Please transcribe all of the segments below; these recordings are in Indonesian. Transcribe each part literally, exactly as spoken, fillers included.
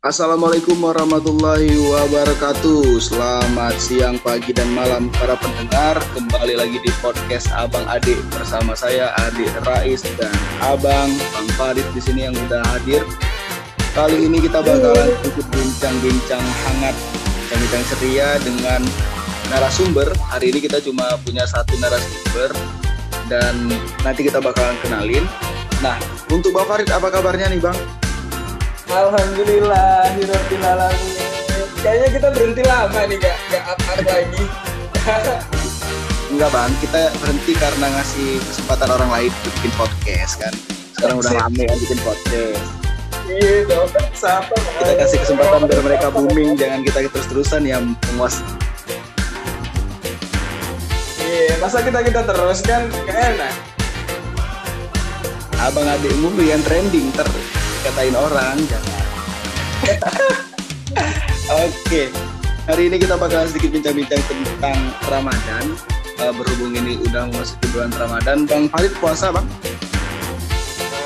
Assalamualaikum warahmatullahi wabarakatuh. Selamat siang, pagi, dan malam para pendengar. Kembali lagi di podcast Abang Adik bersama saya Adik Rais dan Abang Bang Farid di sini yang udah hadir. Kali ini kita bakalan ikut bincang-bincang hangat, bincang-bincang ceria dengan narasumber. Hari ini kita cuma punya satu narasumber dan nanti kita bakalan kenalin. Nah, untuk Bang Farid, apa kabarnya nih Bang? Alhamdulillah, hirafil alamin. Kayaknya kita berhenti lama nih, gak, gak up-up lagi. Enggak Bang, kita berhenti karena ngasih kesempatan orang lain bikin podcast kan. Sekarang udah rame yang bikin podcast. Iya dong, siapa? Kita kasih kesempatan biar mereka booming, jangan kita terus-terusan yang penguas. Iya, masa kita-kita terus kan, gak enak. Abang adikmu yang trending ter. Katain orang, jangan. Oke, hari ini kita bakal sedikit bincang-bincang tentang Ramadan. uh, Berhubung ini udah memasuki bulan Ramadan, Bang Farid puasa Bang?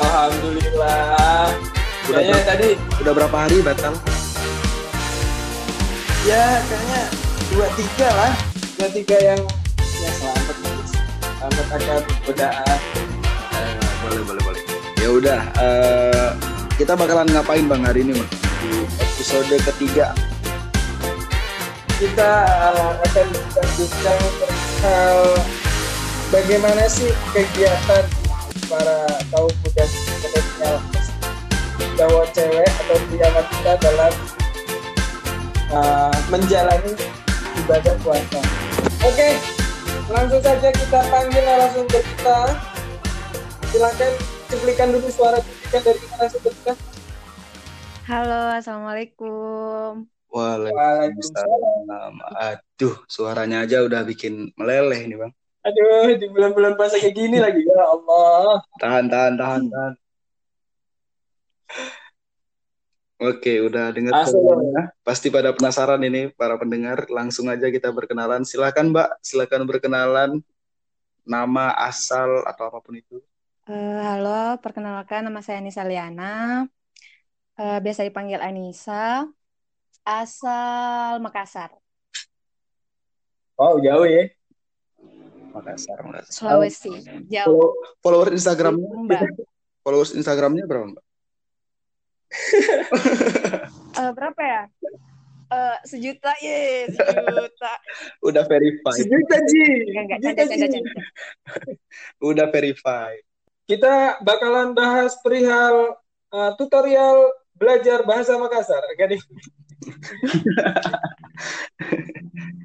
Alhamdulillah. Udah kayaknya ber- tadi udah berapa hari batal? Ya kayaknya dua tiga lah. Dua tiga yang ya selamat Selamat akan godaan. eh, Boleh-boleh. Ya udah, uh, kita bakalan ngapain Bang hari ini Bang? Di episode ketiga kita uh, akan bincang tentang bagaimana sih kegiatan para kaum muda milenial cowok cewek atau pria wanita dalam uh, menjalani ibadah puasa. Oke, langsung saja kita panggil narasumber kita. Silakan cuplikan dulu suara cuplikan dari narasumber kita. Halo, assalamualaikum. Waalaikumsalam. Aduh, suaranya aja udah bikin meleleh nih Bang. Aduh, di bulan-bulan puasa kayak gini lagi, ya Allah. Tahan, tahan, tahan, tahan. Oke, udah dengar suaranya. Pasti pada penasaran ini para pendengar. Langsung aja kita berkenalan. Silakan Mbak, silakan berkenalan. Nama, asal atau apapun itu. Uh, halo, perkenalkan nama saya Anissa Liana. Uh, biasa dipanggil Anissa, asal Makassar. Oh, jauh ya? Makassar, Makassar. Sulawesi, jauh. Follower Instagramnya, followers Instagramnya berapa Mbak? uh, berapa ya? Uh, sejuta, ye, sejuta. Udah verify. Sejuta ji. Enggak, enggak, enggak, enggak. Udah verify. Kita bakalan bahas perihal Uh, tutorial belajar bahasa Makassar, kan?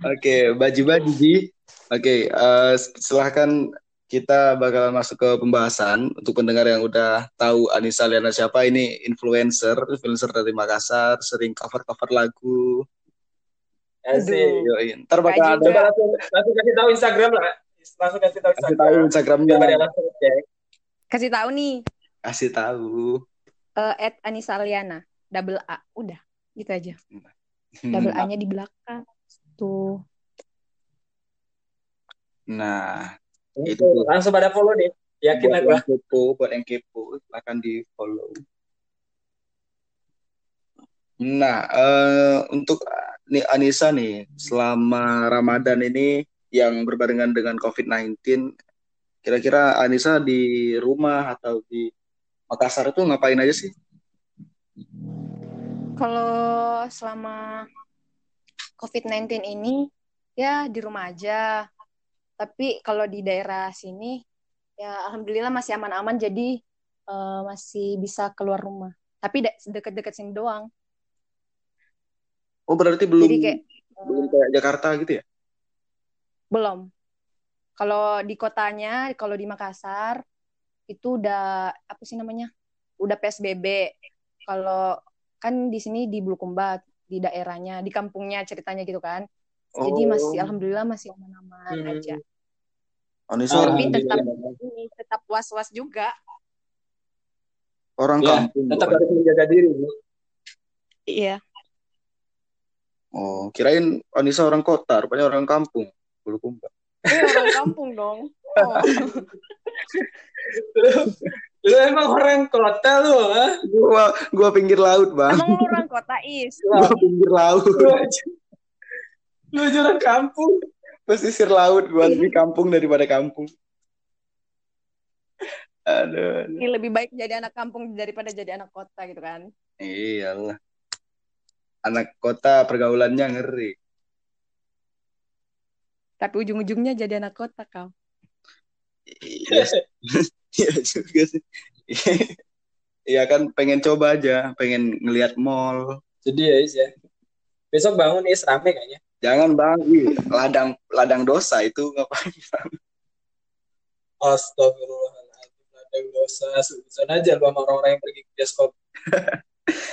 Oke, baji-baji. Oke, uh, silahkan kita bakalan masuk ke pembahasan. Untuk pendengar yang udah tahu Anissa Liana siapa, ini influencer, influencer dari Makassar, sering cover-cover lagu. Asik. Ntar bakal ada. Langsung kasih tahu Instagram lah. Langsung kasih tahu Instagram. Kasih tahu Instagramnya. Kasih tahu nih. Kasih tahu. At Anissa Liana, double A, udah gitu aja. Double A-nya di belakang tuh. Nah, itu langsung pada follow deh. Yakin aku buat kepo, buat yang kepo akan di follow. Nah, uh, untuk nih Anissa nih, selama Ramadan ini yang berbarengan dengan covid sembilan belas, kira-kira Anissa di rumah atau di Makassar itu ngapain aja sih? Kalau selama covid sembilan belas ini, ya di rumah aja. Tapi kalau di daerah sini, ya alhamdulillah masih aman-aman, jadi uh, masih bisa keluar rumah. Tapi de- deket-deket sini doang. Oh, berarti belum kayak, belum kayak Jakarta gitu ya? Belum. Kalau di kotanya, kalau di Makassar, itu udah apa sih namanya? Udah P S B B. Kalau kan di sini di Bulukumba, di daerahnya, di kampungnya ceritanya gitu kan. Oh. Jadi masih alhamdulillah masih aman-aman hmm. aja. Anissa, tapi tetap ini tetap was-was juga. Orang ya, kampung tetap harus menjaga diri. Iya. Oh, kirain Anissa orang kota, rupanya orang kampung, Bulukumba. Iya, eh, orang kampung dong. Oh. Lu emang orang kota lu, ha? Gua gua pinggir laut, Bang. Emang lu orang kota, Is? Gua pinggir laut. Lu orang kampung. Pesisir laut, gua lebih kampung daripada kampung. Aduh, aduh. Ini lebih baik jadi anak kampung daripada jadi anak kota gitu kan? Iyalah. Anak kota pergaulannya ngeri. Tapi ujung-ujungnya jadi anak kota kau. Iya. Iya juga sih. Iya kan, pengen coba aja, pengen ngelihat mall. Jadi ya, Is, ya. Besok bangun, Is, rame kayaknya. Jangan bang, ladang ladang dosa itu ngapain? Astagfirullahaladzim, ladang dosa. Susah aja lu sama orang-orang yang pergi ke bioskop.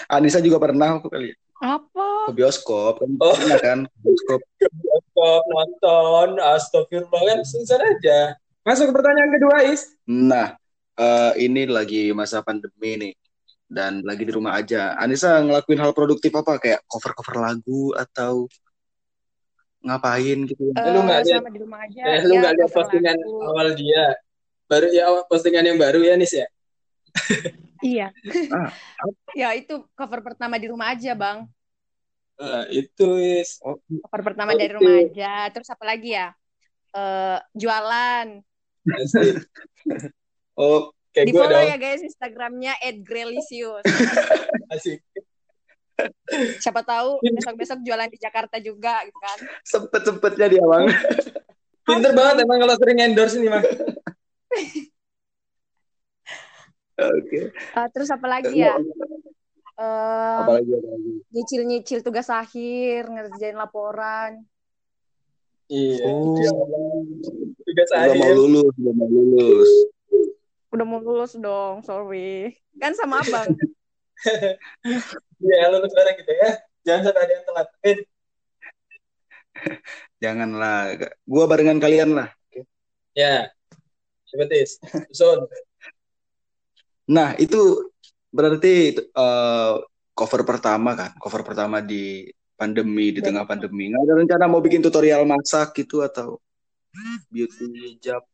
Anissa juga pernah aku kali. Apa? Ke bioskop, kan? Oh. Pernah kan? Bioskop. Ke bioskop nonton, astagfirullah kan, susah aja. Masuk ke pertanyaan kedua, Is. Nah, uh, ini lagi masa pandemi nih. Dan lagi di rumah aja. Anissa ngelakuin hal produktif apa? Kayak cover-cover lagu atau ngapain gitu? Uh, lu nggak lihat di rumah aja. Eh, ya, lu nggak lihat postingan lagu awal dia. Baru ya, postingan yang baru ya, Nis ya? Iya. Ah. Ya, itu cover pertama di rumah aja, Bang. Uh, itu, Is. Oh. Cover pertama oh, dari itu. Rumah aja. Terus apa lagi ya? Uh, jualan. Oh, di follow ya guys Instagramnya et grelisius. Asik. Siapa tahu besok-besok jualan di Jakarta juga gitu kan. Sempet-sempetnya dia bang. Pinter banget emang kalau sering endorse ini bang. Oke. Uh, terus apa lagi ya? Uh, apa lagi? Nyicil-nyicil tugas akhir, ngerjain laporan. Iya. Oh. Tugas akhir. Udah mau lulus, udah mau lulus. Udah mau lulus dong, sorry. Kan sama abang. Iya, lulus bareng gitu ya. Jangan sampai ada yang telat. Eh. Janganlah. Gua barengan kalian lah. Ya. Seperti Zon. Nah, itu berarti uh, cover pertama kan? Cover pertama di pandemi, di tengah pandemi. Nggak ada rencana mau bikin tutorial masak gitu atau beauty job,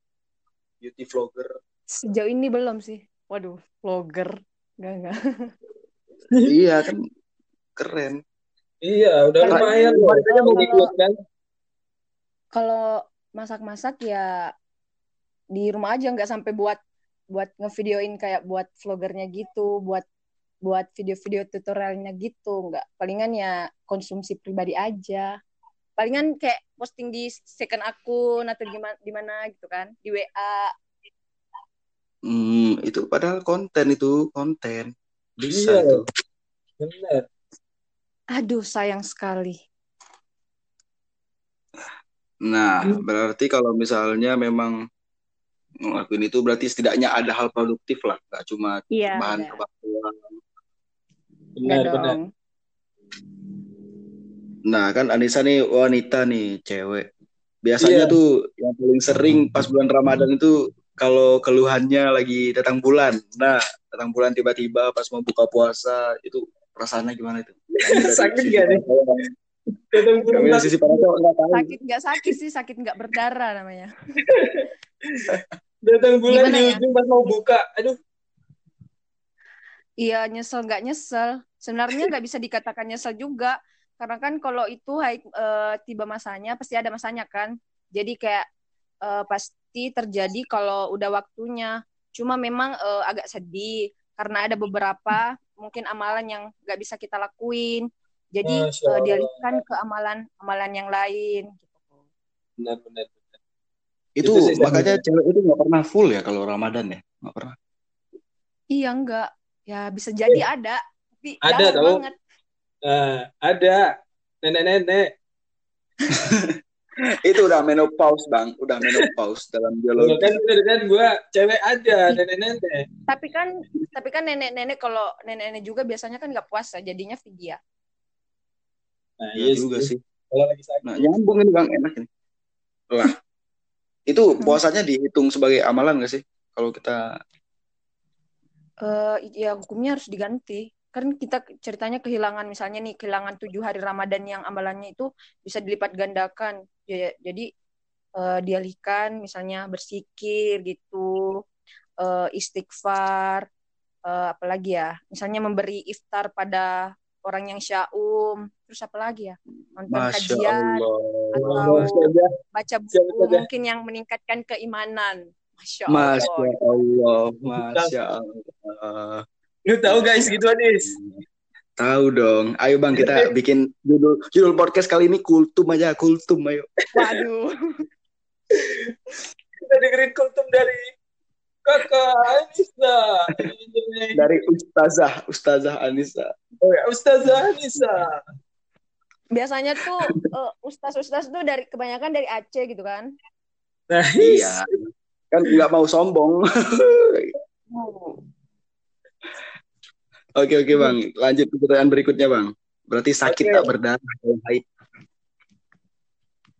beauty vlogger? Sejauh ini belum sih. Waduh, vlogger. Nggak, nggak. Iya, kan keren. Iya, udah lumayan. Kalau masak-masak ya di rumah aja, nggak sampai buat buat ngevideoin kayak buat vlogernya gitu, buat buat video-video tutorialnya gitu, enggak. Palingan ya konsumsi pribadi aja. Palingan kayak posting di second akun atau gimana di mana gitu kan, di W A. Hmm, itu padahal konten itu, konten. Bisa iya, itu. Benar. Aduh, sayang sekali. Nah, hmm. berarti kalau misalnya memang ngelakuin itu berarti setidaknya ada hal produktif lah, enggak cuma iya, bahan kebakuan. Benar, benar. Nah, kan Anissa nih wanita nih, cewek. Biasanya yeah. tuh yang paling sering pas bulan Ramadan itu kalau keluhannya lagi datang bulan. Nah, datang bulan tiba-tiba pas mau buka puasa, itu perasaannya gimana itu? Sakit enggak nih? Kami dari sisi para cowok enggak tahu. Sakit enggak sakit sih, sakit enggak berdarah namanya. Datang bulan gimana di ujung ya? Pas mau buka. Aduh. Iya, nyesel nggak nyesel. Sebenarnya nggak bisa dikatakan nyesel juga, karena kan kalau itu haik, e, tiba masanya, pasti ada masanya kan. Jadi kayak e, pasti terjadi kalau udah waktunya. Cuma memang e, agak sedih karena ada beberapa mungkin amalan yang nggak bisa kita lakuin. Jadi e, dialihkan ke amalan-amalan yang lain. Benar-benar. Itu, itu makanya cewek itu nggak pernah full ya kalau Ramadan ya, nggak pernah. Iya nggak. Ya bisa jadi ya. Ada, tapi ada tau. Uh, ada nenek-nenek. Itu udah menopause bang, udah menopause dalam biologi. Kan kan gue cewek ada nenek-nenek. Tapi kan, tapi kan nenek-nenek kalau nenek-nenek juga biasanya kan nggak puasa, jadinya vidya. Nah, iya juga sih. sih. Kalau lagi sakit. Nah, nyambung ini bang, enak ini. Lah, itu puasanya dihitung sebagai amalan nggak sih kalau kita? Uh, ya hukumnya harus diganti. Kan kita ceritanya kehilangan, misalnya nih kehilangan tujuh hari Ramadan yang amalannya itu bisa dilipat gandakan. Jadi uh, dialihkan misalnya bersikir gitu, uh, istighfar, uh, apalagi ya, misalnya memberi iftar pada orang yang syaum, terus apa lagi ya, nonton Masya kajian Allah. Atau Masya baca buku Masya mungkin yang meningkatkan keimanan. Masya Allah. Masya Allah. Masya Allah. Lu tahu guys gitu Anis? Tahu dong. Ayo bang kita bikin judul judul podcast kali ini kultum aja, kultum ayo. Waduh. Kita dengerin kultum dari Kakak Anissa. Dari Ustazah, Ustazah Anissa. Oh ya, Ustazah Anissa. Biasanya tuh uh, ustaz-ustaz tuh dari kebanyakan dari Aceh gitu kan. Nah, iya. Kan enggak mau sombong. Oke, oke, Bang. Lanjut ke pertanyaan berikutnya, Bang. Berarti sakit okay. tak berdarah yang baik.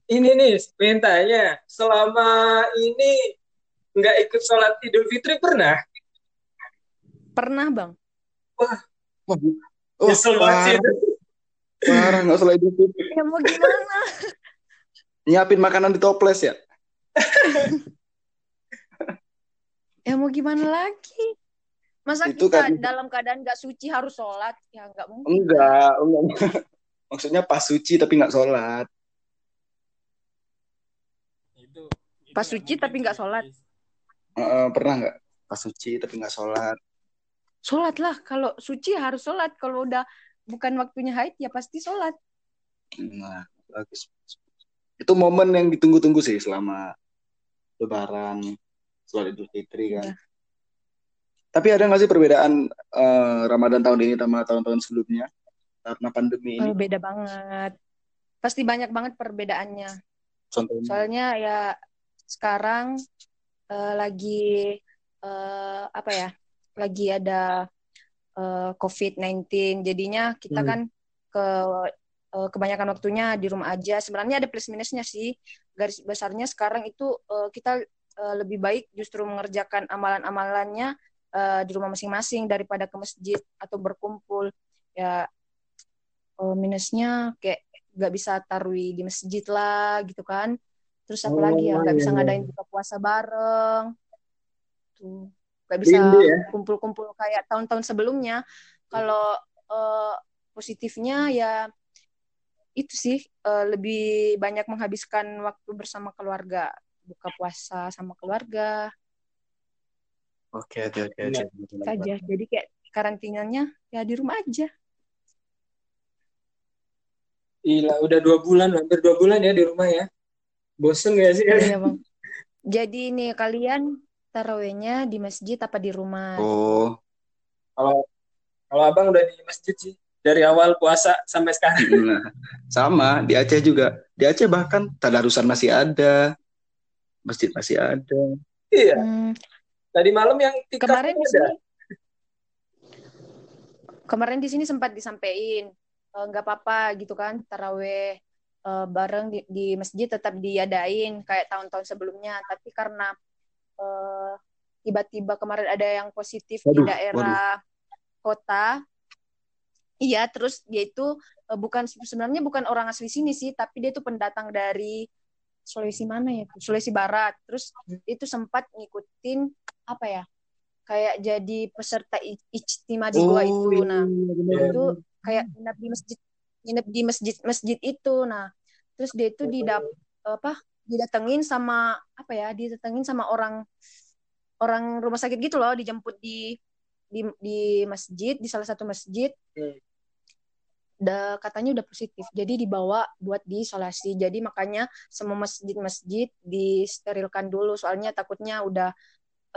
Ini nih, pertanyaannya. Selama ini nggak ikut sholat Idul Fitri pernah? Pernah, Bang. Wah. Wah. Oh, nyesel banget. Parah, nggak sholat Idul Fitri. Ya mau gimana? Nyiapin makanan di toples ya? Ya mau gimana lagi? Masa itu kita kan dalam keadaan nggak suci harus sholat? Ya nggak mungkin. Enggak, enggak. Maksudnya pas suci tapi nggak sholat. Itu, itu pas suci tapi nggak sholat. Uh, pernah nggak pas suci tapi nggak sholat? Sholat lah, kalau suci harus sholat. Kalau udah bukan waktunya haid ya pasti sholat. Nah, bagus. Itu momen yang ditunggu-tunggu sih selama Lebaran, sholat Idul Fitri kan. Ya. Tapi ada nggak sih perbedaan uh, Ramadan tahun ini sama tahun-tahun sebelumnya karena pandemi ini? Oh, beda banget. Pasti banyak banget perbedaannya. Contohnya? Soalnya ya sekarang Uh, lagi uh, apa ya lagi ada uh, covid sembilan belas jadinya kita hmm. kan ke uh, kebanyakan waktunya di rumah aja. Sebenarnya ada plus minusnya sih, garis besarnya sekarang itu uh, kita uh, lebih baik justru mengerjakan amalan-amalannya uh, di rumah masing-masing daripada ke masjid atau berkumpul ya. Uh, minusnya kayak nggak bisa tarawih di masjid lah gitu kan. Terus apa lagi ya, nggak bisa ngadain buka puasa bareng, tuh nggak bisa kumpul-kumpul kayak tahun-tahun sebelumnya. Kalau uh, positifnya ya itu sih uh, lebih banyak menghabiskan waktu bersama keluarga, buka puasa sama keluarga. Oke, oke, oke. Saja, jadi kayak karantinanya ya di rumah aja. Iya, udah dua bulan, hampir dua bulan ya di rumah ya. Bosen gak sih? Iya, Bang. Jadi nih kalian tarawihnya di masjid apa di rumah? Oh. Kalau kalau Abang udah di masjid sih dari awal puasa sampai sekarang. Nah, sama di Aceh juga. Di Aceh bahkan tadarusan masih ada. Masjid masih ada. Iya. Hmm. Tadi malam yang kemarin di sini. Kemarin di sini sempat disampaikan enggak apa-apa gitu kan tarawih Uh, bareng di, di masjid tetap diadain kayak tahun-tahun sebelumnya, tapi karena uh, tiba-tiba kemarin ada yang positif waduh, di daerah waduh. kota, iya terus dia itu uh, bukan sebenarnya bukan orang asli sini sih, tapi dia itu pendatang dari Sulawesi mana ya, Sulawesi Barat, terus itu sempat ngikutin apa ya, kayak jadi peserta ijtima di gua oh, itu, nah yeah. itu kayak nginap di masjid. Nginep di masjid-masjid itu, nah terus dia itu didap apa didatengin sama apa ya didatengin sama orang orang rumah sakit gitu loh, dijemput di di di masjid di salah satu masjid, da, katanya udah positif, jadi dibawa buat diisolasi, jadi makanya semua masjid-masjid disterilkan dulu, soalnya takutnya udah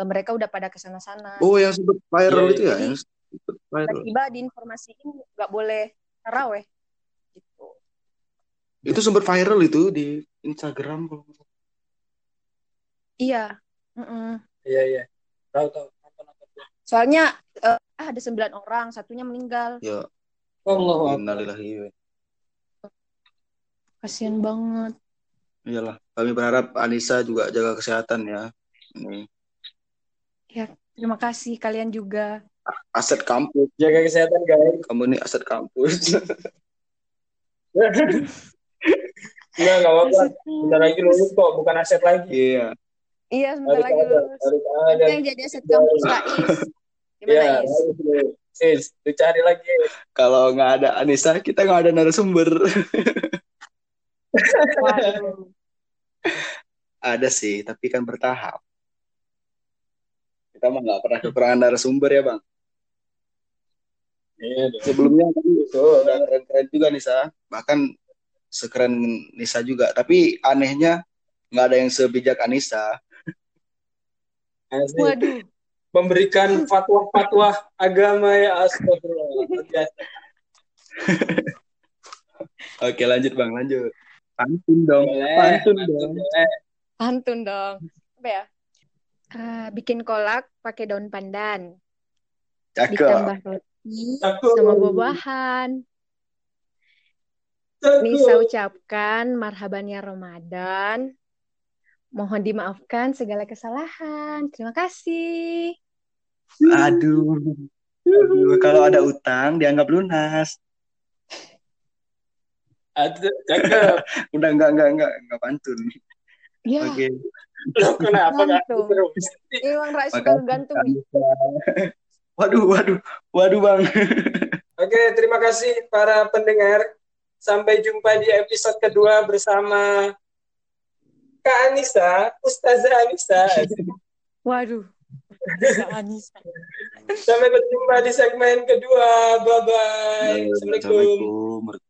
mereka udah pada kesana-sana. Oh yang sempat viral itu ya? Tiba-tiba diinformasiin nggak boleh taraweh. Itu sempat viral itu di Instagram kalau nggak salah. Iya. Mm-mm. Iya iya. Tahu tahu. Soalnya uh, ada sembilan orang, satunya meninggal. Ya. Allah. Innalillahi. Kasian banget. Iyalah. Kami berharap Anissa juga jaga kesehatan ya. Ini. Ya. Terima kasih kalian juga. Aset kampus. Jaga kesehatan guys. Kamu ini aset kampus. Enggak, enggak apa-apa. Bentar lagi lulus kok, bukan aset lagi. Iya. Iya, sebentar lagi lulus. Itu yang jadi aset kampus, Kak Is. Gimana, Is? Is, dicari lagi. Kalau nggak ada Anissa, kita nggak ada narasumber. Waduh. Ada sih, tapi kan bertahap. Kita mah nggak pernah kekurangan narasumber ya, Bang. Iya, sebelumnya kan itu udah keren-keren juga Nisa, bahkan sekeren Nisa juga. Tapi anehnya nggak ada yang sebijak Anissa. Waduh. Memberikan fatwa-fatwa agama ya, astagfirullah. Oke, lanjut Bang, lanjut. Pantun dong, boleh, pantun, pantun dong, boleh. Pantun dong. Apa ya? Uh, bikin kolak pakai daun pandan. Cakep. Ditambah roti sama buah-buahan. Nisa ucapkan marhabannya Ramadan. Mohon dimaafkan segala kesalahan. Terima kasih. Aduh. Aduh, kalau ada utang dianggap lunas. Aduh, cakep. Udah enggak enggak enggak enggak pantun. Iya. Oke. Okay. Loh, kenapa enggak terus? Emang Rais suka gantung. Waduh, waduh, waduh Bang. Oke, terima kasih para pendengar. Sampai jumpa di episode kedua bersama Kak Anissa, Ustazah Anissa. Waduh, Ustazah Anissa. Sampai berjumpa di segmen kedua. Bye-bye. Assalamualaikum.